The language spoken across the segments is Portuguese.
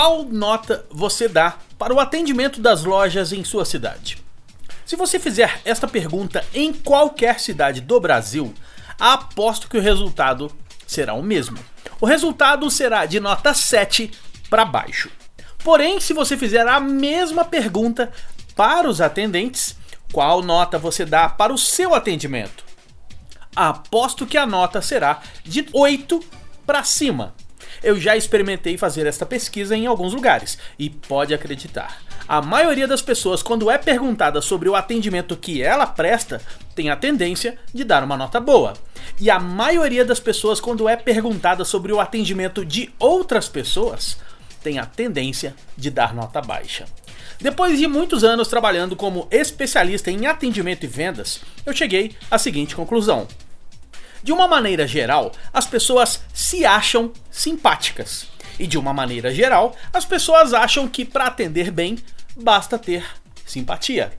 qual nota você dá para o atendimento das lojas em sua cidade? Se você fizer esta pergunta em qualquer cidade do Brasil, aposto que o resultado será o mesmo. O resultado será de nota 7 para baixo. Porém, se você fizer a mesma pergunta para os atendentes, qual nota você dá para o seu atendimento? Aposto que a nota será de 8 para cima. Eu já experimentei fazer esta pesquisa em alguns lugares e pode acreditar, a maioria das pessoas, quando é perguntada sobre o atendimento que ela presta, tem a tendência de dar uma nota boa. E a maioria das pessoas, quando é perguntada sobre o atendimento de outras pessoas, tem a tendência de dar nota baixa. Depois de muitos anos trabalhando como especialista em atendimento e vendas, eu cheguei à seguinte conclusão. De uma maneira geral, as pessoas se acham simpáticas. E de uma maneira geral, as pessoas acham que para atender bem, basta ter simpatia.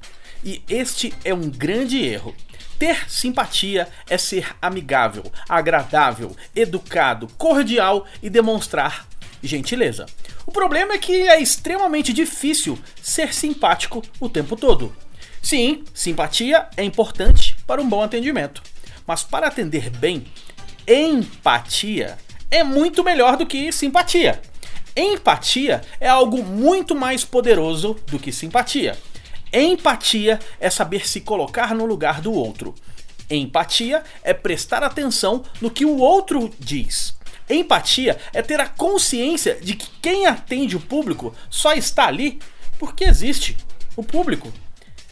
E este é um grande erro. Ter simpatia é ser amigável, agradável, educado, cordial e demonstrar gentileza. O problema é que é extremamente difícil ser simpático o tempo todo. Sim, simpatia é importante para um bom atendimento. Mas para atender bem, empatia é muito melhor do que simpatia. Empatia é algo muito mais poderoso do que simpatia. Empatia é saber se colocar no lugar do outro. Empatia é prestar atenção no que o outro diz. Empatia é ter a consciência de que quem atende o público só está ali porque existe o público.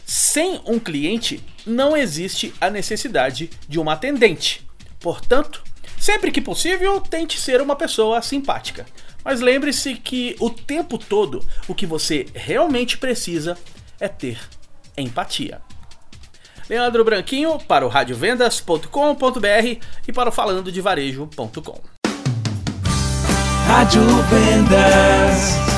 Sem um cliente, não existe a necessidade de uma atendente. Portanto, sempre que possível, tente ser uma pessoa simpática. Mas lembre-se que o tempo todo, o que você realmente precisa é ter empatia. Leandro Branquinho para o radiovendas.com.br e para o falando de varejo.com. Rádio Vendas.